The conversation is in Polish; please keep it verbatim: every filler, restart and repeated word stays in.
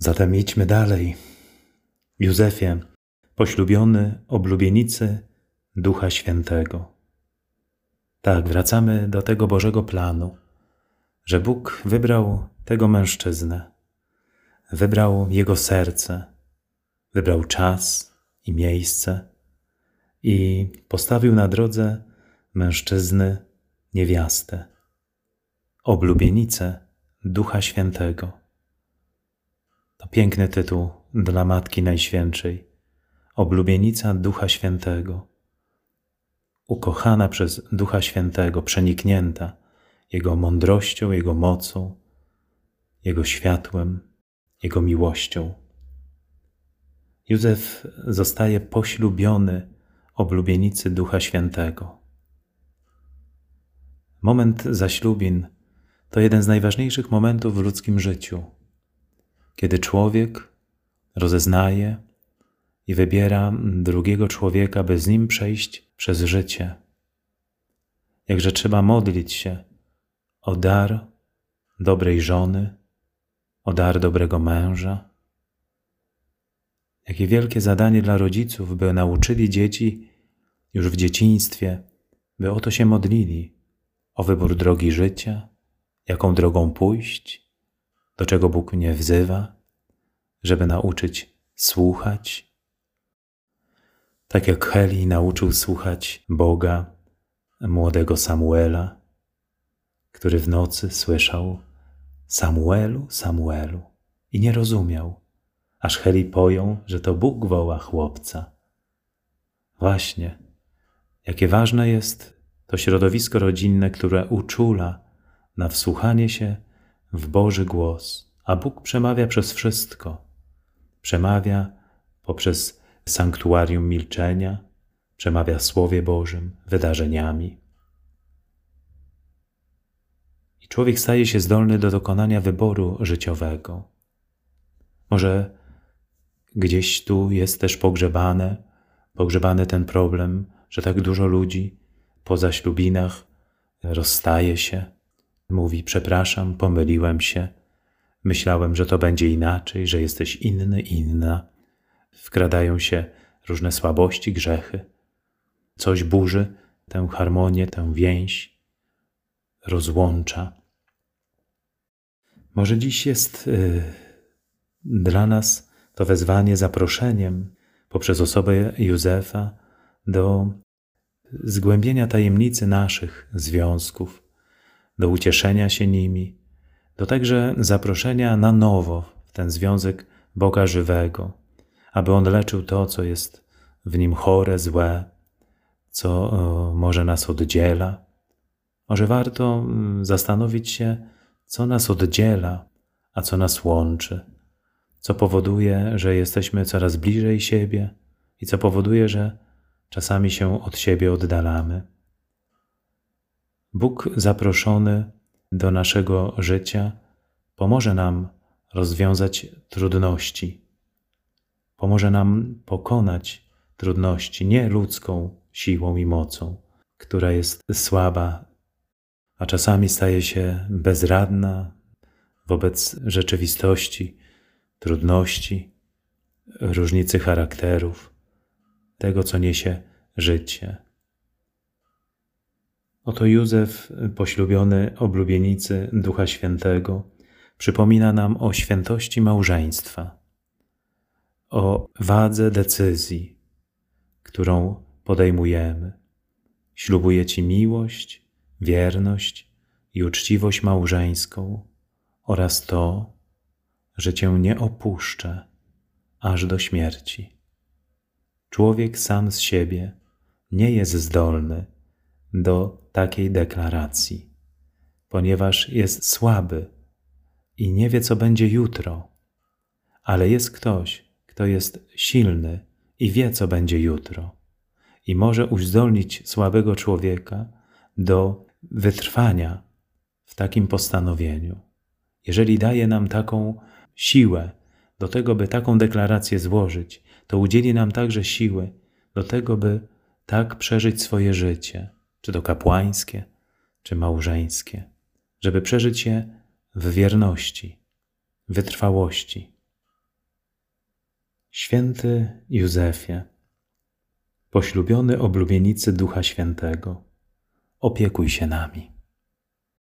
Zatem idźmy dalej. Józefie, poślubiony oblubienicy Ducha Świętego. Tak, wracamy do tego Bożego planu, że Bóg wybrał tego mężczyznę, wybrał jego serce, wybrał czas i miejsce i postawił na drodze mężczyzny niewiastę, oblubienicę Ducha Świętego. To piękny tytuł dla Matki Najświętszej, Oblubienica Ducha Świętego, ukochana przez Ducha Świętego, przeniknięta Jego mądrością, Jego mocą, Jego światłem, Jego miłością. Józef zostaje poślubiony oblubienicy Ducha Świętego. Moment zaślubin to jeden z najważniejszych momentów w ludzkim życiu, kiedy człowiek rozeznaje i wybiera drugiego człowieka, by z nim przejść przez życie. Jakże trzeba modlić się o dar dobrej żony, o dar dobrego męża. Jakie wielkie zadanie dla rodziców, by nauczyli dzieci już w dzieciństwie, by o to się modlili, o wybór drogi życia, jaką drogą pójść, do czego Bóg mnie wzywa, żeby nauczyć słuchać. Tak jak Heli nauczył słuchać Boga młodego Samuela, który w nocy słyszał Samuelu, Samuelu i nie rozumiał, aż Heli pojął, że to Bóg woła chłopca. Właśnie, jakie ważne jest to środowisko rodzinne, które uczula na wsłuchanie się w Boży głos, a Bóg przemawia przez wszystko. Przemawia poprzez sanktuarium milczenia, przemawia Słowie Bożym, wydarzeniami. I człowiek staje się zdolny do dokonania wyboru życiowego. Może gdzieś tu jest też pogrzebane, pogrzebany ten problem, że tak dużo ludzi po zaślubinach rozstaje się, mówi: przepraszam, pomyliłem się, myślałem, że to będzie inaczej, że jesteś inny, inna. Wkradają się różne słabości, grzechy. Coś burzy tę harmonię, tę więź, rozłącza. Może dziś jest yy, dla nas to wezwanie zaproszeniem poprzez osobę Józefa do zgłębienia tajemnicy naszych związków, do ucieszenia się nimi, do także zaproszenia na nowo w ten związek Boga żywego, aby On leczył to, co jest w nim chore, złe, co może nas oddziela. Może warto zastanowić się, co nas oddziela, a co nas łączy, co powoduje, że jesteśmy coraz bliżej siebie i co powoduje, że czasami się od siebie oddalamy. Bóg zaproszony do naszego życia pomoże nam rozwiązać trudności. Pomoże nam pokonać trudności nie ludzką siłą i mocą, która jest słaba, a czasami staje się bezradna wobec rzeczywistości, trudności, różnicy charakterów, tego, co niesie życie. Oto Józef, poślubiony oblubienicy Ducha Świętego, przypomina nam o świętości małżeństwa, o wadze decyzji, którą podejmujemy. Ślubuję Ci miłość, wierność i uczciwość małżeńską oraz to, że Cię nie opuszczę aż do śmierci. Człowiek sam z siebie nie jest zdolny do takiej deklaracji, ponieważ jest słaby i nie wie, co będzie jutro, ale jest ktoś, to jest silny i wie, co będzie jutro i może uzdolnić słabego człowieka do wytrwania w takim postanowieniu. Jeżeli daje nam taką siłę do tego, by taką deklarację złożyć, to udzieli nam także siły do tego, by tak przeżyć swoje życie, czy to kapłańskie, czy małżeńskie, żeby przeżyć je w wierności, wytrwałości, Święty Józefie, poślubiony oblubienicy Ducha Świętego, opiekuj się nami.